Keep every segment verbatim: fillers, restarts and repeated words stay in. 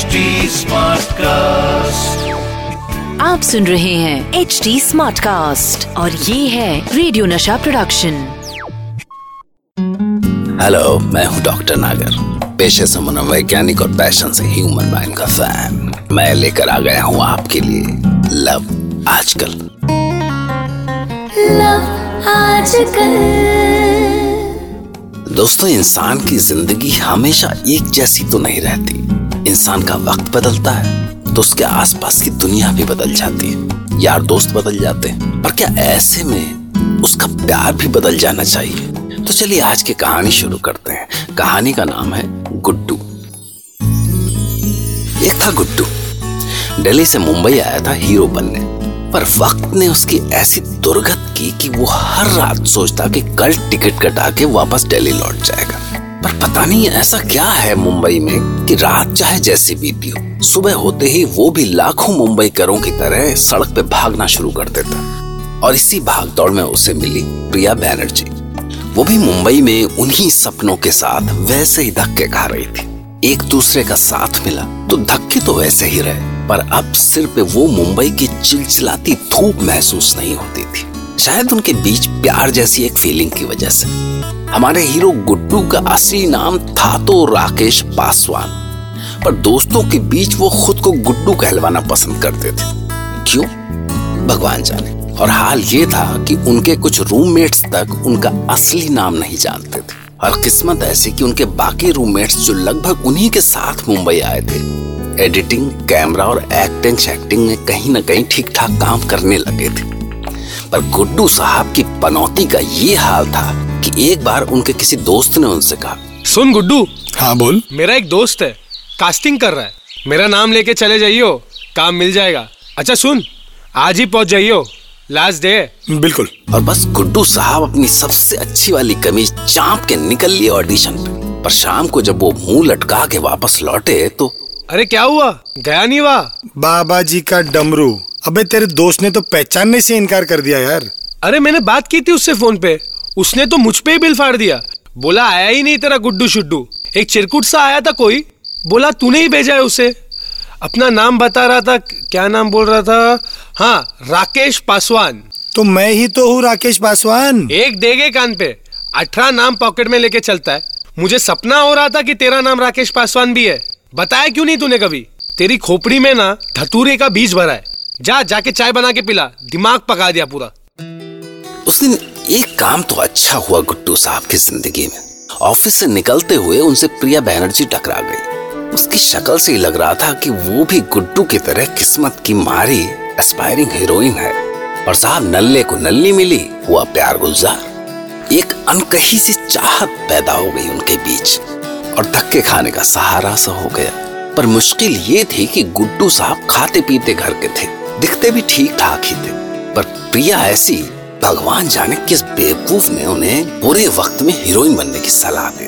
H D smart cast. आप सुन रहे हैं एच डी स्मार्ट कास्ट और ये है रेडियो नशा प्रोडक्शन। हेलो, मैं हूँ डॉक्टर नागर, पेशे से मनोवैज्ञानिक और पैशन से ह्यूमन माइंड का फैन। मैं लेकर आ गया हूँ आपके लिए लव आजकल। लव आजकल। दोस्तों, इंसान की जिंदगी हमेशा एक जैसी तो नहीं रहती। इंसान का वक्त बदलता है तो उसके आसपास की दुनिया भी बदल जाती है, यार दोस्त बदल जाते हैं, और क्या ऐसे में उसका प्यार भी बदल जाना चाहिए। तो चलिए आज की कहानी शुरू करते हैं। कहानी का नाम है गुड्डू। एक था गुड्डू, दिल्ली से मुंबई आया था हीरो बनने, पर वक्त ने उसकी ऐसी दुर्गत की कि वो हर रात सोचता कि कल टिकट कटा के वापस दिल्ली लौट जाएगा। पर पता नहीं ऐसा क्या है मुंबई में कि रात चाहे जैसी बीती हो, सुबह होते ही वो भी लाखों मुंबई करों की तरह सड़क पे भागना शुरू कर देता। और इसी भागदौड़ में उसे मिली प्रिया बैनर्जी। वो भी मुंबई में उन्हीं सपनों के साथ वैसे ही धक्के खा रही थी। एक दूसरे का साथ मिला तो धक्के तो वैसे ही रहे, पर अब सिर पे वो मुंबई की चिलचिलाती धूप महसूस नहीं होती थी, शायद उनके बीच प्यार जैसी एक फीलिंग की वजह से। हमारे हीरो गुड्डू का असली नाम था तो राकेश पासवान, पर दोस्तों के बीच वो खुद को गुड्डू कहलवाना पसंद करते थे, क्यों भगवान जाने। और हाल ये था कि उनके कुछ रूममेट्स तक उनका असली नाम नहीं जानते थे। और किस्मत ऐसी कि उनके बाकी रूममेट्स जो लगभग उन्हीं के साथ मुंबई आए थे, एडिटिंग, कैमरा और एक्टिंग शैक्टिंग में कहीं ना कहीं ठीक ठाक काम करने लगे थे। पर गुड्डू साहब की पनौती का ये हाल था कि एक बार उनके किसी दोस्त ने उनसे कहा, सुन गुड्डू। हाँ बोल। मेरा एक दोस्त है, कास्टिंग कर रहा है, मेरा नाम लेके चले जाइयो, काम मिल जाएगा। अच्छा सुन, आज ही पहुंच जाइयो, लास्ट डे। बिल्कुल। और बस गुड्डू साहब अपनी सबसे अच्छी वाली कमीज चाँप के निकल लिए ऑडिशन पे। पर शाम को जब वो मुंह लटका के वापस लौटे तो अरे क्या हुआ, गया नहीं वाह? बाबा जी का डमरू, अबे तेरे दोस्त ने तो पहचानने से इनकार कर दिया यार। अरे मैंने बात की थी उससे फोन पे, उसने तो मुझ पे ही बिल फाड़ दिया, बोला आया ही नहीं तेरा गुड्डू शुड्डू। एक चिरकुट सा आया था कोई, बोला तूने ही भेजा है उसे। अपना नाम बता रहा था, क्या नाम बोल रहा था? हाँ, राकेश पासवान। तो मैं ही तो हूँ राकेश पासवान। एक देगे कान पे, अठारह नाम पॉकेट में लेके चलता है। मुझे सपना हो रहा था कि तेरा नाम राकेश पासवान भी है, बताया क्यों नहीं तूने कभी? तेरी खोपड़ी में ना धतूरे का बीज भरा है, जा जाके चाय बना के पिला, दिमाग पका दिया पूरा। उस दिन एक काम तो अच्छा हुआ गुड्डू साहब की जिंदगी में। ऑफिस से निकलते हुए उनसे प्रिया बैनर्जी टकरा गई। उसकी शक्ल से ही लग रहा था कि वो भी गुड्डू की तरह किस्मत की मारी एस्पायरिंग हीरोइन है। और साहब नल्ले को नल्ली मिली, हुआ प्यार गुलजार। एक अनकही सी चाहत पैदा हो गई उनके बीच और धक्के खाने का सहारा सा हो गया। पर मुश्किल ये थी कि गुड्डू साहब खाते पीते घर के थे, दिखते भी ठीक ठाक ही थे, पर प्रिया ऐसी भगवान जाने किस बेवकूफ ने उन्हें बुरे वक्त में हीरोइन बनने की सलाह दी।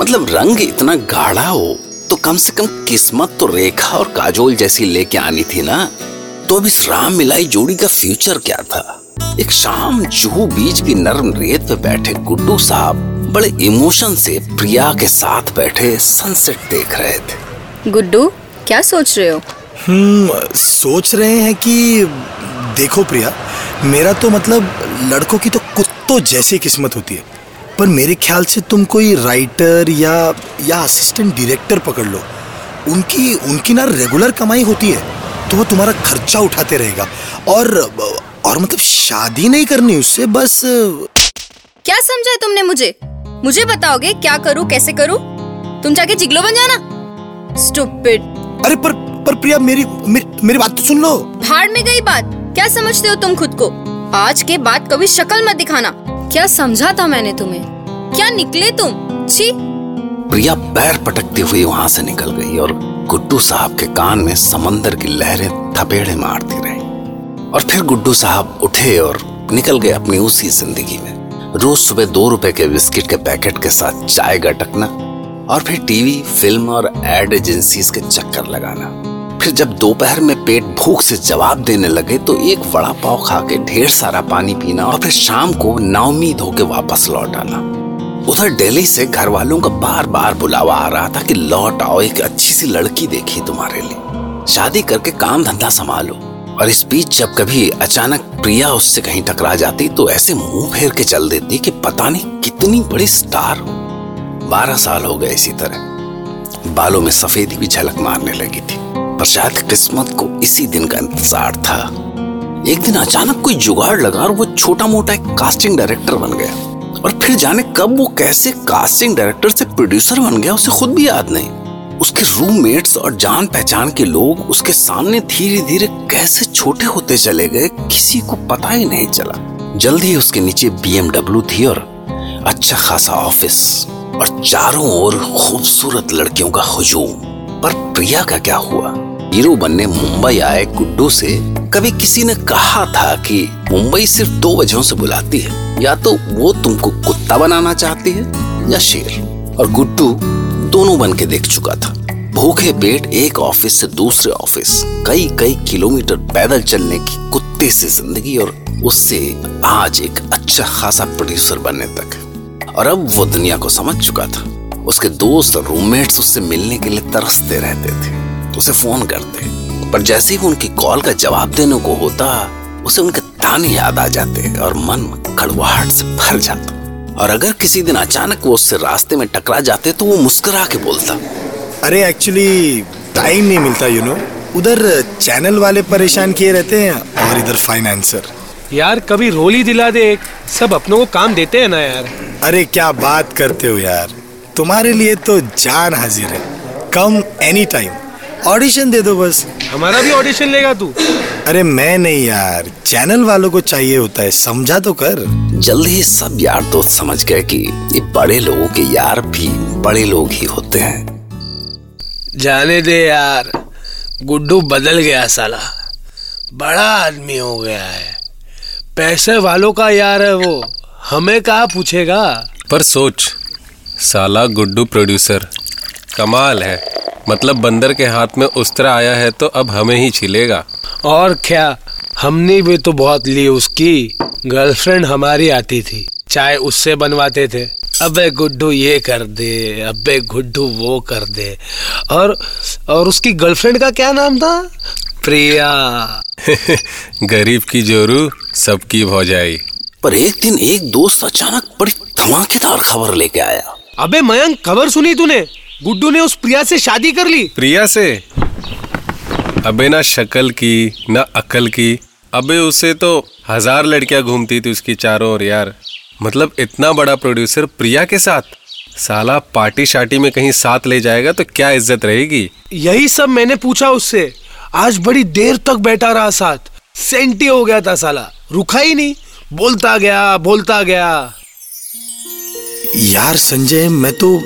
मतलब रंग इतना गाढ़ा हो तो कम से कम किस्मत तो रेखा और काजोल जैसी लेके आनी थी ना। तो अब इस राम मिलाई जोड़ी का फ्यूचर क्या था? एक शाम जुहू बीच की नरम रेत पे बैठे गुड्डू साहब बड़े इमोशन से प्रिया के साथ बैठे सनसेट देख रहे थे। गुड्डू, क्या सोच रहे हो? हम्म, सोच रहे हैं कि देखो प्रिया, मेरा तो मतलब लड़कों की तो कुत्तों जैसी किस्मत होती है, पर मेरे ख्याल से तुम कोई राइटर या या असिस्टेंट डायरेक्टर पकड़ लो। उनकी उनकी ना रेगुलर कमाई होती है, तो वो तुम्हारा खर्चा उठाते रहेगा। और और मतलब शादी नहीं करनी उससे, बस। क्या समझा तुमने मुझे? मुझे बताओगे क्या करूँ कैसे करूँ? तुम जाके जिगलो बन जाना, स्टूपिड। अरे पर पर प्रिया मेरी मेर, मेरी बात तो सुन लो। भाड़ में गई बात, क्या समझते हो तुम खुद को? आज के बाद कभी शक्ल मत दिखाना। क्या समझा था मैंने तुम्हें? क्या निकले तुम, छी। प्रिया पैर पटकते हुए वहाँ से निकल गई और गुड्डू साहब के कान में समंदर की लहरें थपेड़े मारती रहीं। और फिर गुड्डू साहब उठे और निकल गए अपनी उसी जिंदगी में। रोज सुबह दो रुपए के बिस्किट के पैकेट के साथ चाय गटकना और फिर टीवी, फिल्म और एड एजेंसीज के चक्कर लगाना। फिर जब दोपहर में पेट भूख से जवाब देने लगे तो एक वड़ा पाव खा के ढेर सारा पानी पीना और फिर शाम को नाउमीद होके वापस लौट आना। उधर दिल्ली से घर वालों का बार बार बुलावा आ रहा था कि लौट आओ, एक अच्छी सी लड़की देखी तुम्हारे लिए, शादी करके काम धंधा संभालो। और इस बीच जब कभी अचानक प्रिया उससे कहीं टकरा जाती तो ऐसे मुंह फेर के चल देती कि पता नहीं कितनी बड़ी स्टार हो। बारह साल हो गए इसी तरह। बालों में सफेदी भी झलक मारने लगी थी, पर शायद किस्मत को इसी दिन का इंतजार था। एक दिन अचानक कोई जुगाड़ लगा और वो छोटा मोटा एक कास्टिंग डायरेक्टर बन गया। और फिर जाने कब वो कैसे कास्टिंग डायरेक्टर से प्रोड्यूसर बन गया उसे खुद भी याद नहीं। उसके रूममेट्स और जान पहचान के लोग उसके सामने धीरे धीरे कैसे छोटे होते चले गए, किसी को पता ही नहीं चला। जल्दी ही उसके नीचे बीएमडब्ल्यू थी और अच्छा खासा ऑफिस और चारों ओर खूबसूरत लड़कियों का हुजूम। पर प्रिया का क्या हुआ? हीरो बनने मुंबई आए गुड्डू से कभी किसी ने कहा था कि मुंबई सिर्फ दो वजहों से बुलाती है, या तो वो तुमको कुत्ता बनाना चाहती है या शेर। और गुड्डू दोनों बन के देख चुका था। भूखे पेट एक ऑफिस से दूसरे ऑफिस, कई कई किलोमीटर पैदल चलने की कुत्ते से जिंदगी और उससे आज एक अच्छा खासा प्रोड्यूसर बनने तक। और अब वो दुनिया को समझ चुका था। उसके दोस्त और रूममेट्स उससे मिलने के लिए तरसते रहते थे, उसे फोन करते, पर जैसे ही उनकी कॉल का जवाब देने को होता उसे उनके ताने याद आ जाते और मन कड़वाहट से भर जाता। और अगर किसी दिन अचानक वो उससे रास्ते में टकरा जाते तो वो मुस्कुरा के बोलता, अरे एक्चुअली टाइम नहीं मिलता यू नो, उधर चैनल वाले परेशान किए रहते हैं और इधर फाइनेंसर। यार कभी रोल ही दिला दे, सब अपनों को काम देते हैं ना यार। अरे क्या बात करते हो यार, तुम्हारे लिए तो जान हाजिर है, कम एनी टाइम, ऑडिशन दे दो बस। हमारा भी ऑडिशन लेगा तू? अरे मैं नहीं यार, चैनल वालों को चाहिए होता है, समझा तो कर। जल्दी ही सब यार दोस्त समझ गए कि ये बड़े लोगों के यार भी बड़े लोग ही होते हैं। जाने दे यार, गुड्डू बदल गया साला, बड़ा आदमी हो गया है, पैसे वालों का यार है वो, हमें कहाँ पूछेगा। पर सोच, साला गुड्डू प्रोड्यूसर, कमाल है, मतलब बंदर के हाथ में उस्तरा आया है तो अब हमें ही छिलेगा। और क्या, हमने भी तो बहुत ली उसकी, गर्लफ्रेंड हमारी आती थी, चाय उससे बनवाते थे, अबे गुड्डू ये कर दे, अबे गुड्डू वो कर दे। और और उसकी गर्लफ्रेंड का क्या नाम था? प्रिया। गरीब की जोरू सबकी भौजाई। पर एक दिन एक दोस्त अचानक बड़ी धमाकेदार खबर लेके आया। अबे मयंक, खबर सुनी तूने? गुड्डू ने उस प्रिया से शादी कर ली। प्रिया से? अबे ना शक्ल की ना अकल की, अबे उसे तो हजार लड़कियां घूमती थी उसकी चारों ओर यार। मतलब इतना बड़ा प्रोड्यूसर प्रिया के साथ, साला पार्टी शार्टी में कहीं साथ ले जाएगा तो क्या इज्जत रहेगी। यही सब मैंने पूछा उससे, आज बड़ी देर तक बैठा रहा साथ, सेंटी हो गया था साला, रुका ही नहीं, बोलता गया बोलता गया। यार संजय, मैं तो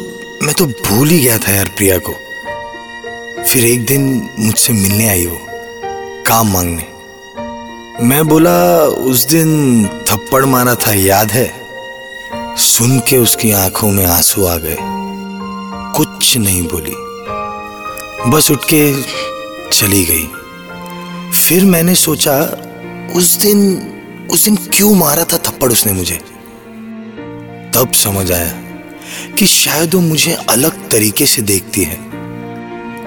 मैं तो भूल ही गया था यार प्रिया को। फिर एक दिन मुझसे मिलने आई वो, काम मांगने। मैं बोला उस दिन थप्पड़ मारा था याद है? सुन के उसकी आंखों में आंसू आ गए। कुछ नहीं बोली, बस उठ के चली गई। फिर मैंने सोचा उस दिन उस दिन क्यों मारा था थप्पड़ उसने मुझे। तब समझ आया कि शायद वो मुझे अलग तरीके से देखती है।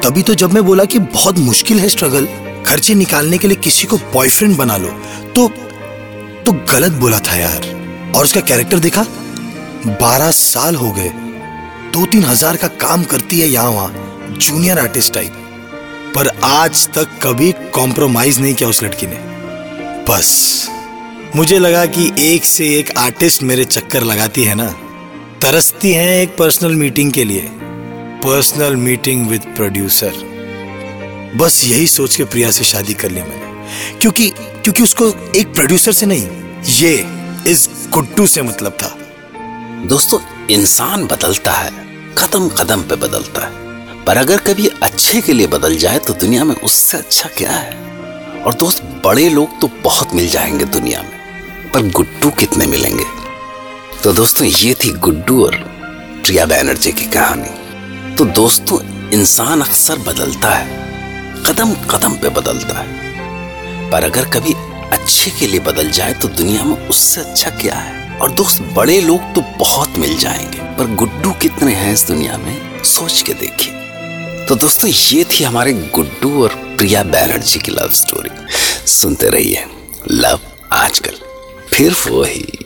तभी तो जब मैं बोला कि बहुत मुश्किल है स्ट्रगल, खर्चे निकालने के लिए किसी को बॉयफ्रेंड बना लो, तो तो गलत बोला था यार। और उसका कैरेक्टर देखा, बारह साल हो गए, दो तीन हजार का काम करती है यहाँ वहाँ, जूनियर आर्टिस्ट टाइप, पर आज तक कभी कॉम्प्रोमाइज नहीं किया उस लड़की ने। बस मुझे लगा कि एक से एक आर्टिस्ट मेरे चक्कर लगाती है ना, तरसती हैं एक पर्सनल मीटिंग के लिए, पर्सनल मीटिंग विद प्रोड्यूसर। बस यही सोच के प्रिया से शादी कर ली मैंने, क्योंकि क्योंकि उसको एक प्रोड्यूसर से नहीं, ये इस गुड्डू से मतलब था। दोस्तों, इंसान बदलता है, कदम कदम पे बदलता है, पर अगर कभी अच्छे के लिए बदल जाए तो दुनिया में उससे अच्छा क्या है। और दोस्त, बड़े लोग तो बहुत मिल जाएंगे दुनिया में, पर गुड्डू कितने मिलेंगे। तो दोस्तों, ये थी गुड्डू और प्रिया बैनर्जी की कहानी। तो दोस्तों, इंसान अक्सर बदलता है, कदम कदम पे बदलता है, पर अगर कभी अच्छे के लिए बदल जाए तो दुनिया में उससे अच्छा क्या है। और दोस्त, बड़े लोग तो बहुत मिल जाएंगे, पर गुड्डू कितने हैं इस दुनिया में, सोच के देखिए। तो दोस्तों ये थी हमारे गुड्डू और प्रिया बैनर्जी की लव स्टोरी। सुनते रहिए लव आजकल, फिर वही